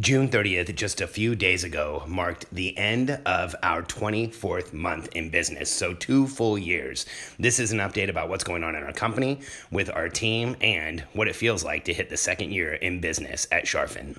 June 30th, just a few days ago, marked the end of our 24th month in business, so 2 full years. This is an update about what's going on in our company, with our team, and what it feels like to hit the 2nd year in business at Sharpen.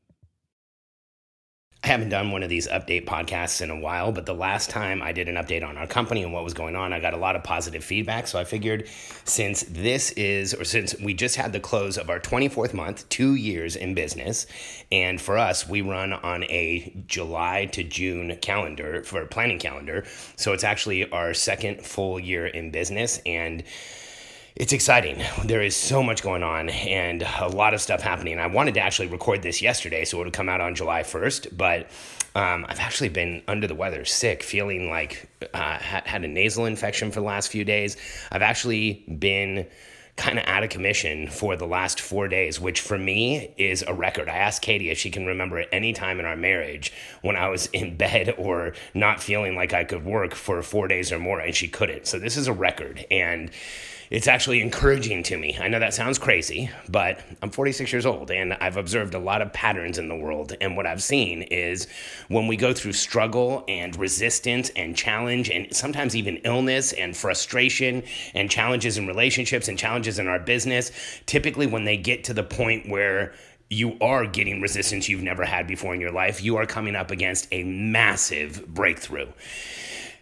I haven't done one of these update podcasts in a while, but the last time I did an update on our company and what was going on, I got a lot of positive feedback. So I figured since we just had the close of our 24th month, 2 years in business, and for us, we run on a July to June calendar for a planning calendar. So it's actually our 2nd full year in business, and it's exciting. There is so much going on and a lot of stuff happening. I wanted to actually record this yesterday, so it would come out on July 1st, but I've actually been under the weather, sick, feeling like had a nasal infection for the last few days. I've actually been kind of out of commission for the last 4 days, which for me is a record. I asked Katie if she can remember at any time in our marriage when I was in bed or not feeling like I could work for 4 days or more, and she couldn't. So this is a record, and it's actually encouraging to me. I know that sounds crazy, but I'm 46 years old, and I've observed a lot of patterns in the world. And what I've seen is when we go through struggle and resistance and challenge and sometimes even illness and frustration and challenges in relationships and challenges in our business, typically when they get to the point where you are getting resistance you've never had before in your life, you are coming up against a massive breakthrough.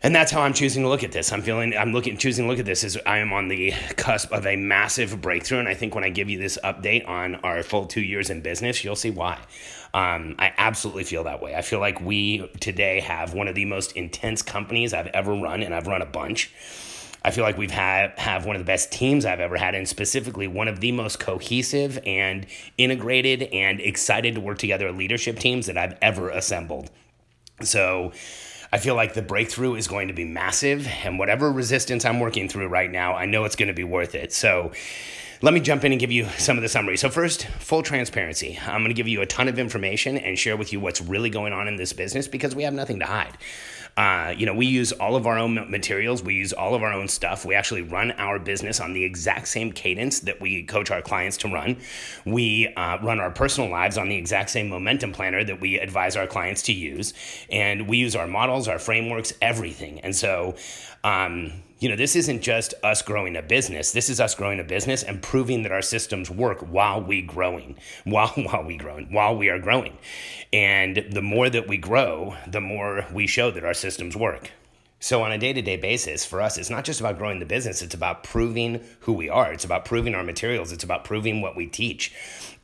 And that's how I'm choosing to look at this. Choosing to look at this as I am on the cusp of a massive breakthrough. And I think when I give you this update on our full 2 years in business, you'll see why. I absolutely feel that way. I feel like we today have one of the most intense companies I've ever run, and I've run a bunch. I feel like we've have one of the best teams I've ever had, and specifically one of the most cohesive and integrated and excited to work together leadership teams that I've ever assembled. So I feel like the breakthrough is going to be massive, and whatever resistance I'm working through right now, I know it's going to be worth it. So let me jump in and give you some of the summary. So first, full transparency. I'm going to give you a ton of information and share with you what's really going on in this business, because we have nothing to hide. We use all of our own materials. We use all of our own stuff. We actually run our business on the exact same cadence that we coach our clients to run. We run our personal lives on the exact same momentum planner that we advise our clients to use. And we use our models, our frameworks, everything. And so, this isn't just us growing a business. This is us growing a business and proving that our systems work while we are growing. And the more that we grow, the more we show that our systems work. So on a day-to-day basis, for us, it's not just about growing the business. It's about proving who we are. It's about proving our materials. It's about proving what we teach.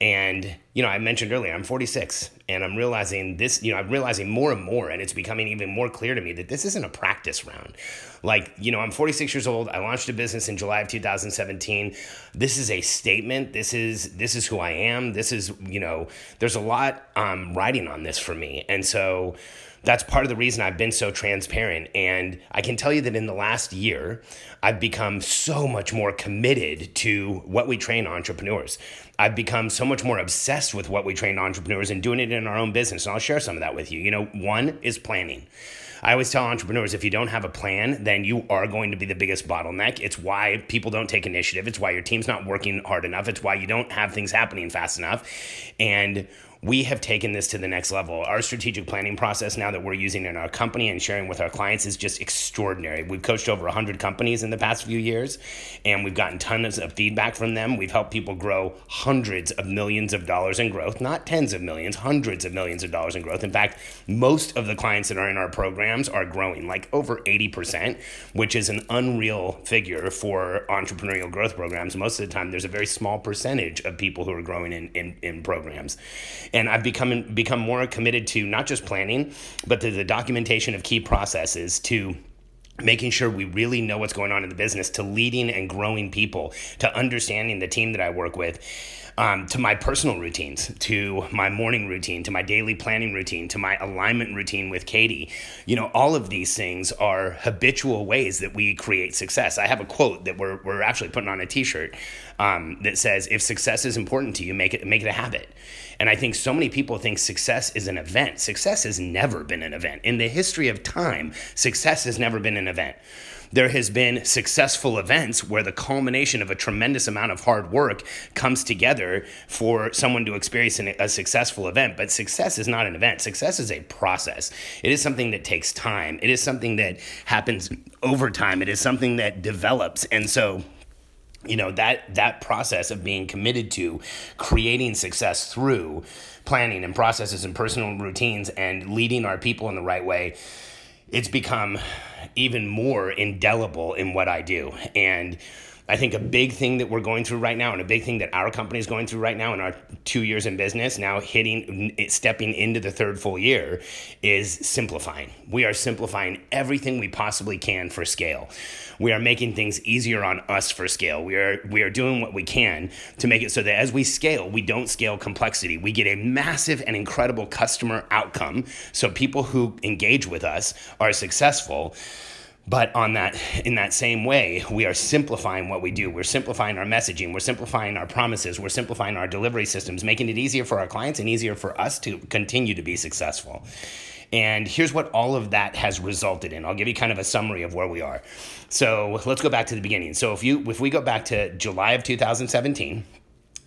And, I mentioned earlier, I'm 46, and I'm realizing this, I'm realizing more and more, and it's becoming even more clear to me that this isn't a practice round. I'm 46 years old. I launched a business in July of 2017. This is a statement. This is who I am. This is, there's a lot riding on this for me. And so that's part of the reason I've been so transparent. And I can tell you that in the last year, I've become so much more committed to what we train entrepreneurs. I've become so much more obsessed with what we train entrepreneurs and doing it in our own business. And I'll share some of that with you. One is planning. I always tell entrepreneurs, if you don't have a plan, then you are going to be the biggest bottleneck. It's why people don't take initiative. It's why your team's not working hard enough. It's why you don't have things happening fast enough. And we have taken this to the next level. Our strategic planning process now that we're using in our company and sharing with our clients is just extraordinary. We've coached over 100 companies in the past few years, and we've gotten tons of feedback from them. We've helped people grow hundreds of millions of dollars in growth, not tens of millions, hundreds of millions of dollars in growth. In fact, most of the clients that are in our programs are growing like over 80%, which is an unreal figure for entrepreneurial growth programs. Most of the time, there's a very small percentage of people who are growing in programs. And I've become more committed to not just planning, but to the documentation of key processes, to making sure we really know what's going on in the business, to leading and growing people, to understanding the team that I work with, to my personal routines, to my morning routine, to my daily planning routine, to my alignment routine with Katie. You know, all of these things are habitual ways that we create success. I have a quote that we're actually putting on a t-shirt that says, if success is important to you, make it a habit. And I think so many people think success is an event. Success has never been an event. In the history of time, success has never been an event. There has been successful events where the culmination of a tremendous amount of hard work comes together for someone to experience a successful event. But success is not an event. Success is a process. It is something that takes time. It is something that happens over time. It is something that develops. And so, you know, that process of being committed to creating success through planning and processes and personal routines and leading our people in the right way, it's become even more indelible in what I do. And I think a big thing that we're going through right now, and a big thing that our company is going through right now in our 2 years in business, now stepping into the third full year, is simplifying. We are simplifying everything we possibly can for scale. We are making things easier on us for scale. We are doing what we can to make it so that as we scale, we don't scale complexity. We get a massive and incredible customer outcome, so people who engage with us are successful. But in that same way, we are simplifying what we do. We're simplifying our messaging. We're simplifying our promises. We're simplifying our delivery systems, making it easier for our clients and easier for us to continue to be successful. And here's what all of that has resulted in. I'll give you kind of a summary of where we are. So let's go back to the beginning. So if we go back to July of 2017,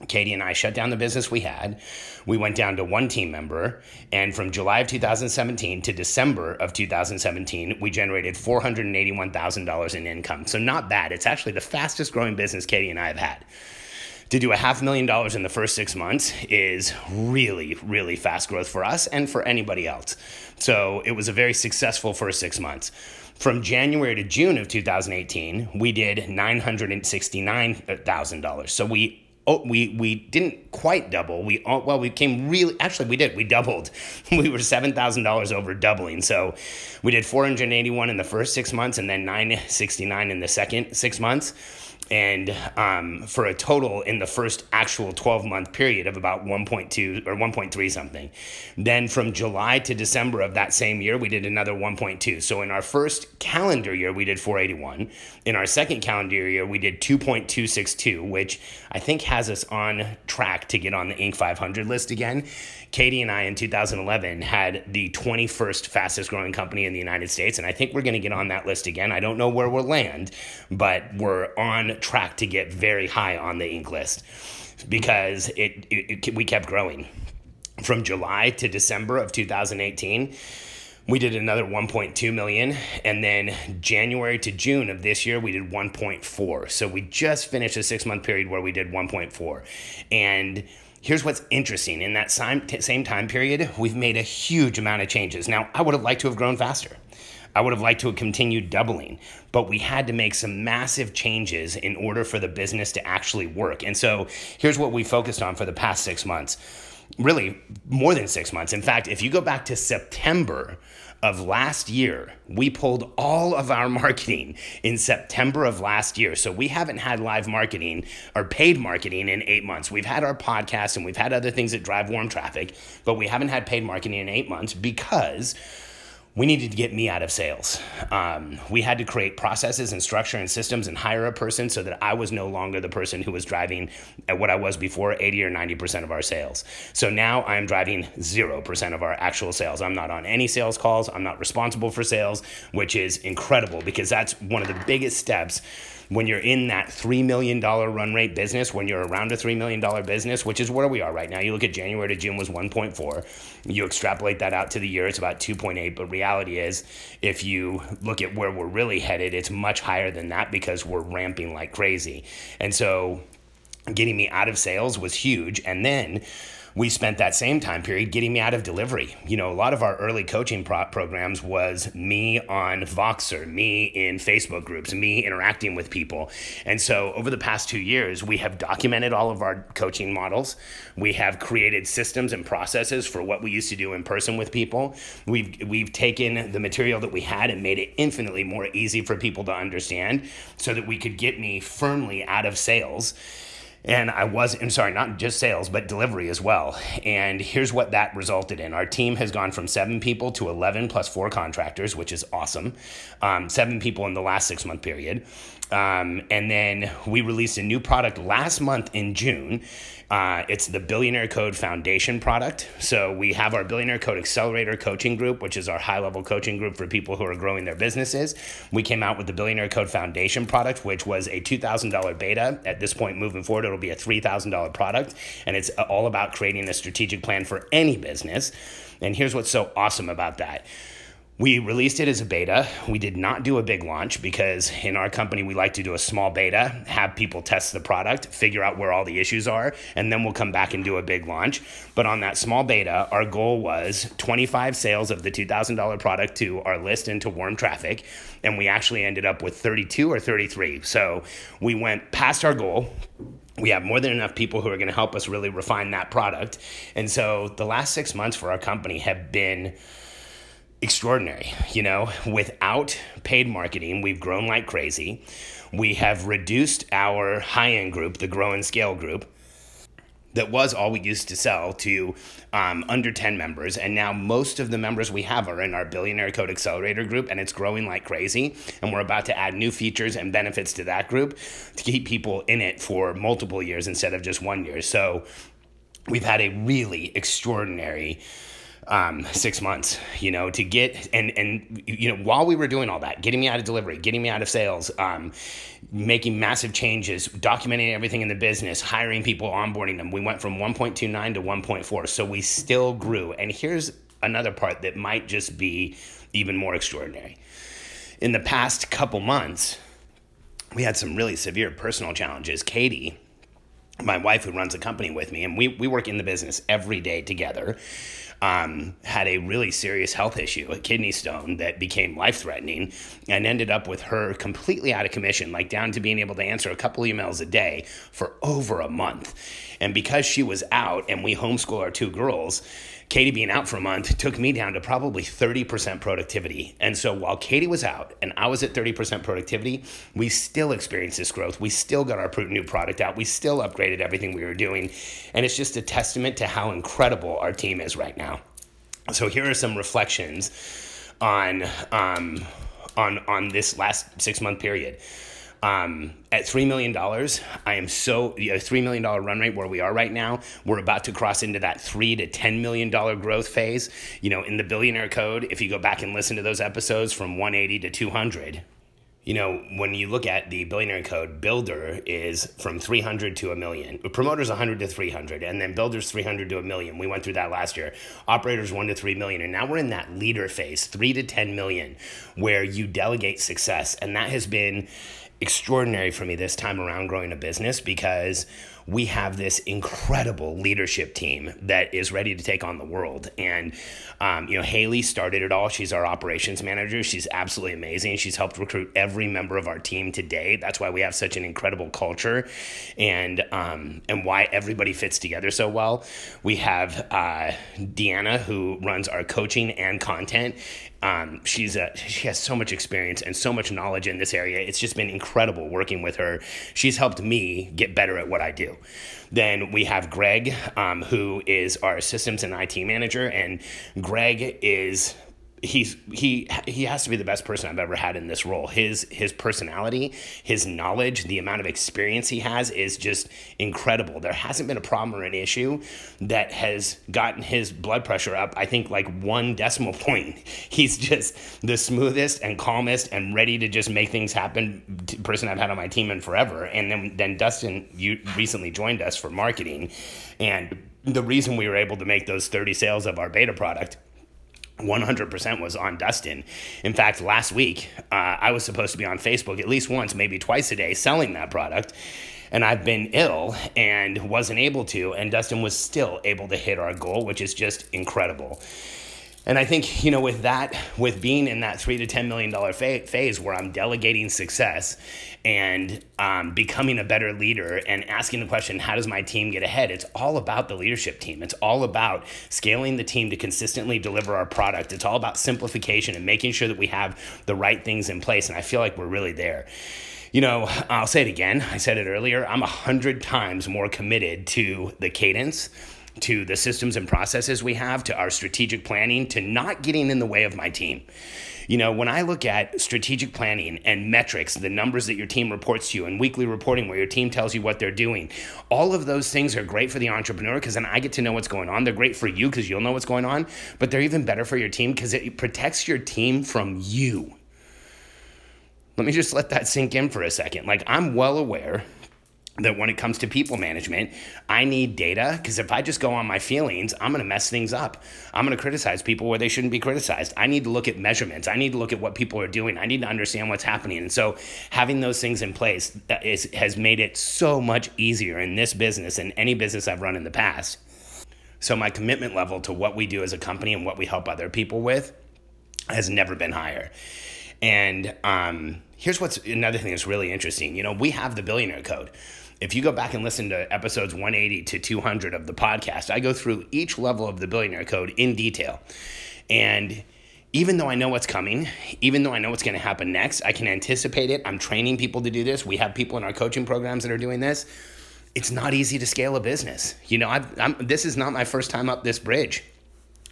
Katie and I shut down the business we had. We went down to one team member. And from July of 2017 to December of 2017, we generated $481,000 in income. So not bad. It's actually the fastest growing business Katie and I have had. To do $500,000 in the first 6 months is really, really fast growth for us and for anybody else. So it was a very successful first 6 months. From January to June of 2018, we did $969,000. So we didn't quite double. We doubled. We were $7,000 over doubling. So we did 481 in the first 6 months and then 969 in the second 6 months. And for a total in the first actual 12-month period of about 1.2 or 1.3 something. Then from July to December of that same year, we did another 1.2. So in our first calendar year, we did 481. In our second calendar year, we did 2.262, which I think has us on track to get on the Inc. 500 list again. Katie and I in 2011 had the 21st fastest growing company in the United States, and I think we're going to get on that list again. I don't know where we'll land, but we're on track to get very high on the Inc. list because we kept growing. From July to December of 2018, we did another 1.2 million, and then January to June of this year, we did 1.4. So we just finished a 6 month period where we did 1.4. And here's what's interesting. In that same time period, we've made a huge amount of changes. Now, I would have liked to have grown faster. I would have liked to have continued doubling, but we had to make some massive changes in order for the business to actually work. And so here's what we focused on for the past 6 months, really more than 6 months. In fact, if you go back to September of last year, we pulled all of our marketing in September of last year. So we haven't had live marketing or paid marketing in 8 months. We've had our podcast and we've had other things that drive warm traffic, but we haven't had paid marketing in 8 months because we needed to get me out of sales. We had to create processes and structure and systems and hire a person so that I was no longer the person who was driving at what I was before, 80 or 90% of our sales. So now I'm driving 0% of our actual sales. I'm not on any sales calls. I'm not responsible for sales, which is incredible because that's one of the biggest steps when you're in that $3 million run rate business, when you're around a $3 million business, which is where we are right now. You look at January to June was 1.4. You extrapolate that out to the year, it's about 2.8. But reality is, if you look at where we're really headed, it's much higher than that because we're ramping like crazy. And so getting me out of sales was huge. And then we spent that same time period getting me out of delivery. You know, a lot of our early coaching programs was me on Voxer, me in Facebook groups, me interacting with people. And so over the past 2 years, we have documented all of our coaching models. We have created systems and processes for what we used to do in person with people. We've taken the material that we had and made it infinitely more easy for people to understand so that we could get me firmly out of sales. And not just sales, but delivery as well. And here's what that resulted in. Our team has gone from 7 people to 11 plus 4 contractors, which is awesome. 7 people in the last 6-month period. And then we released a new product last month in June. It's the Billionaire Code Foundation product. So we have our Billionaire Code Accelerator coaching group, which is our high-level coaching group for people who are growing their businesses. We came out with the Billionaire Code Foundation product, which was a $2,000 beta. At this point, moving forward, it'll be a $3,000 product. And it's all about creating a strategic plan for any business. And here's what's so awesome about that. We released it as a beta. We did not do a big launch because in our company, we like to do a small beta, have people test the product, figure out where all the issues are, and then we'll come back and do a big launch. But on that small beta, our goal was 25 sales of the $2,000 product to our list and to warm traffic. And we actually ended up with 32 or 33. So we went past our goal. We have more than enough people who are going to help us really refine that product. And so the last 6 months for our company have been extraordinary. You know, without paid marketing, we've grown like crazy. We have reduced our high-end group, the Grow and Scale group, that was all we used to sell to under 10 members. And now most of the members we have are in our Billionaire Code Accelerator group, and it's growing like crazy. And we're about to add new features and benefits to that group to keep people in it for multiple years instead of just 1 year. So we've had a really extraordinary 6 months, you know, to get, and, you know, while we were doing all that, getting me out of delivery, getting me out of sales, making massive changes, documenting everything in the business, hiring people, onboarding them, we went from 1.29 to 1.4. So we still grew. And here's another part that might just be even more extraordinary. In the past couple months, we had some really severe personal challenges. Katie, my wife who runs a company with me, and we work in the business every day together, had a really serious health issue, a kidney stone that became life-threatening, and ended up with her completely out of commission, like down to being able to answer a couple emails a day for over a month. And because she was out and we homeschool our 2 girls, Katie being out for a month took me down to probably 30% productivity. And so while Katie was out and I was at 30% productivity, we still experienced this growth. We still got our new product out. We still upgraded everything we were doing. And it's just a testament to how incredible our team is right now. So here are some reflections on this last 6-month period. At $3 million, I am $3 million run rate where we are right now. We're about to cross into that $3 to $10 million growth phase. You know, in the Billionaire Code, if you go back and listen to those episodes from 180 to 200, you know, when you look at the Billionaire Code, builder is from 300 to 1 million. Promoters 100 to 300, and then builders 300 to 1 million. We went through that last year. Operators 1 to 3 million, and now we're in that leader phase, 3 to 10 million, where you delegate success. And that has been extraordinary for me this time around growing a business, because we have this incredible leadership team that is ready to take on the world. And, you know, Haley started it all. She's our operations manager. She's absolutely amazing. She's helped recruit every member of our team today. That's why we have such an incredible culture, and why everybody fits together so well. We have Deanna, who runs our coaching and content. She has so much experience and so much knowledge in this area. It's just been incredible working with her. She's helped me get better at what I do. Then we have Greg, who is our systems and IT manager, and Greg is he has to be the best person I've ever had in this role. His personality, his knowledge, the amount of experience he has is just incredible. There hasn't been a problem or an issue that has gotten his blood pressure up, I think, like 1 decimal point. He's just the smoothest and calmest and ready to just make things happen person I've had on my team in forever. And then Dustin, you recently joined us for marketing. And the reason we were able to make those 30 sales of our beta product 100% was on Dustin. In fact, last week, I was supposed to be on Facebook at least once, maybe twice a day, selling that product. And I've been ill and wasn't able to. And Dustin was still able to hit our goal, which is just incredible. And I think, you know, with that, with being in that $3 to $10 million phase where I'm delegating success and becoming a better leader and asking the question, how does my team get ahead? It's all about the leadership team. It's all about scaling the team to consistently deliver our product. It's all about simplification and making sure that we have the right things in place. And I feel like we're really there. You know, I'll say it again. I said it earlier. I'm 100 times more committed to the cadence, to the systems and processes we have, to our strategic planning, to not getting in the way of my team. You know, when I look at strategic planning and metrics, the numbers that your team reports to you and weekly reporting where your team tells you what they're doing, all of those things are great for the entrepreneur because then I get to know what's going on. They're great for you because you'll know what's going on, but they're even better for your team because it protects your team from you. Let me just let that sink in for a second. Like, I'm well aware that when it comes to people management, I need data, because if I just go on my feelings, I'm going to mess things up. I'm going to criticize people where they shouldn't be criticized. I need to look at measurements. I need to look at what people are doing. I need to understand what's happening. And so having those things in place has made it so much easier in this business than any business I've run in the past. So my commitment level to what we do as a company and what we help other people with has never been higher. And here's what's another thing that's really interesting. You know, we have the Billionaire Code. If you go back and listen to episodes 180 to 200 of the podcast, I go through each level of the Billionaire Code in detail. And even though I know what's coming, even though I know what's going to happen next, I can anticipate it. I'm training people to do this. We have people in our coaching programs that are doing this. It's not easy to scale a business. You know, this is not my first time up this bridge.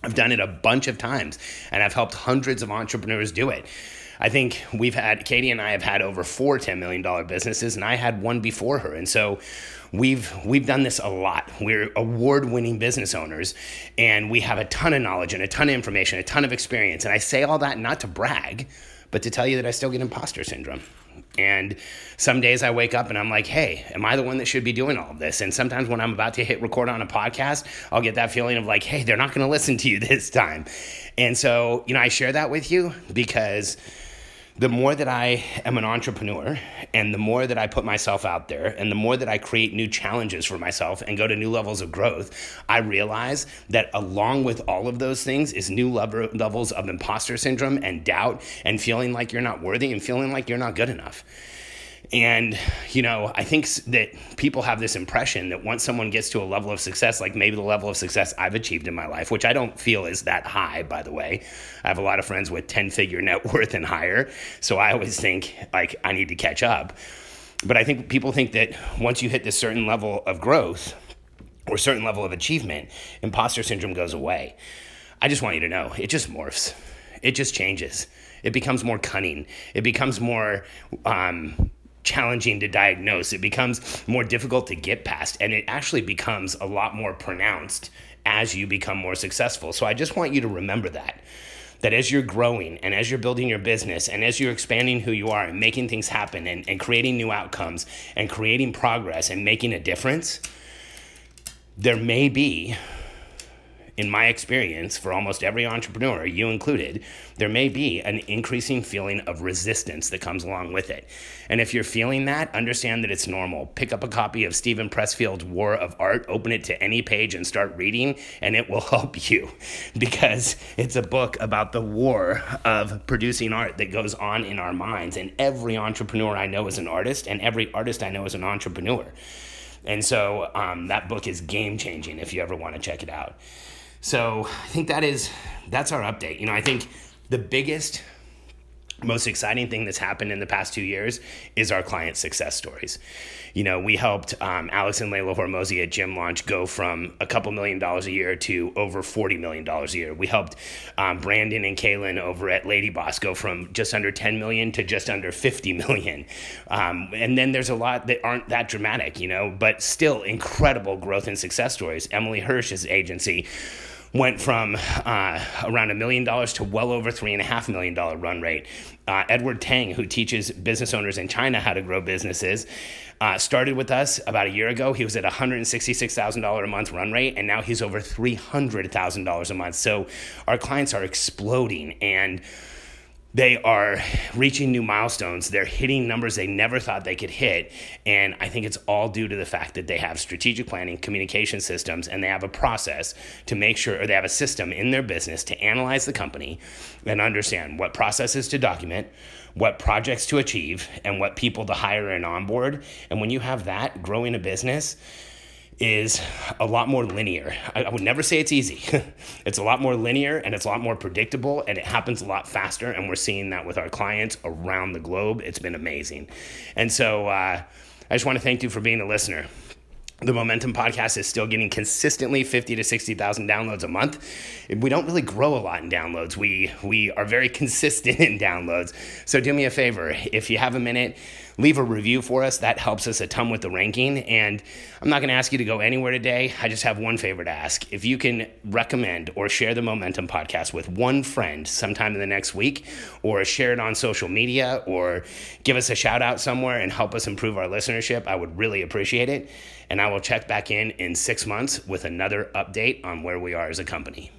I've done it a bunch of times, and I've helped hundreds of entrepreneurs do it. I think Katie and I have had over 4 $10 million businesses, and I had one before her. And so we've done this a lot. We're award-winning business owners, and we have a ton of knowledge and a ton of information, a ton of experience. And I say all that not to brag, but to tell you that I still get imposter syndrome. And some days I wake up and I'm like, hey, am I the one that should be doing all of this? And sometimes when I'm about to hit record on a podcast, I'll get that feeling of like, hey, they're not going to listen to you this time. And so, you know, I share that with you because the more that I am an entrepreneur and the more that I put myself out there and the more that I create new challenges for myself and go to new levels of growth, I realize that along with all of those things is new levels of imposter syndrome and doubt and feeling like you're not worthy and feeling like you're not good enough. And, you know, I think that people have this impression that once someone gets to a level of success, like maybe the level of success I've achieved in my life, which I don't feel is that high, by the way. I have a lot of friends with 10-figure net worth and higher. So I always think, like, I need to catch up. But I think people think that once you hit this certain level of growth or certain level of achievement, imposter syndrome goes away. I just want you to know, it just morphs. It just changes. It becomes more cunning. It becomes more challenging to diagnose. It becomes more difficult to get past, and it actually becomes a lot more pronounced as you become more successful. So I just want you to remember that as you're growing and as you're building your business and as you're expanding who you are and making things happen and creating new outcomes and creating progress and making a difference, there may be, in my experience, for almost every entrepreneur, you included, there may be an increasing feeling of resistance that comes along with it. And if you're feeling that, understand that it's normal. Pick up a copy of Stephen Pressfield's War of Art, open it to any page and start reading, and it will help you, because it's a book about the war of producing art that goes on in our minds. And every entrepreneur I know is an artist, and every artist I know is an entrepreneur. And so that book is game-changing if you ever want to check it out. So I think that's our update. You know, I think the biggest most exciting thing that's happened in the past 2 years is our client success stories. You know, we helped Alex and Layla Hormozi at Gym Launch go from a couple $1 million a year to over $40 million a year. We helped Brandon and Kaylin over at Lady Boss go from just under 10 million to just under 50 million. And then there's a lot that aren't that dramatic, you know, but still incredible growth and success stories. Emily Hirsch's agency went from around $1 million to well over $3.5 million run rate. Edward Tang, who teaches business owners in China how to grow businesses, started with us about a year ago. He was at $166,000 a month run rate, and now he's over $300,000 a month. So our clients are exploding, and they are reaching new milestones. They're hitting numbers they never thought they could hit. And I think it's all due to the fact that they have strategic planning, communication systems, and they have a process to make sure, or they have a system in their business to analyze the company and understand what processes to document, what projects to achieve, and what people to hire and onboard. And when you have that, growing a business is a lot more linear. I would never say it's easy. It's a lot more linear, and it's a lot more predictable, and it happens a lot faster, and we're seeing that with our clients around the globe. It's been amazing. And so I just want to thank you for being a listener. The Momentum Podcast is still getting consistently 50,000 to 60,000 downloads a month. We don't really grow a lot in downloads. We are very consistent in downloads. So do me a favor. If you have a minute, leave a review for us. That helps us a ton with the ranking. And I'm not going to ask you to go anywhere today. I just have one favor to ask. If you can recommend or share the Momentum Podcast with one friend sometime in the next week, or share it on social media, or give us a shout out somewhere and help us improve our listenership, I would really appreciate it. And I will check back in 6 months with another update on where we are as a company.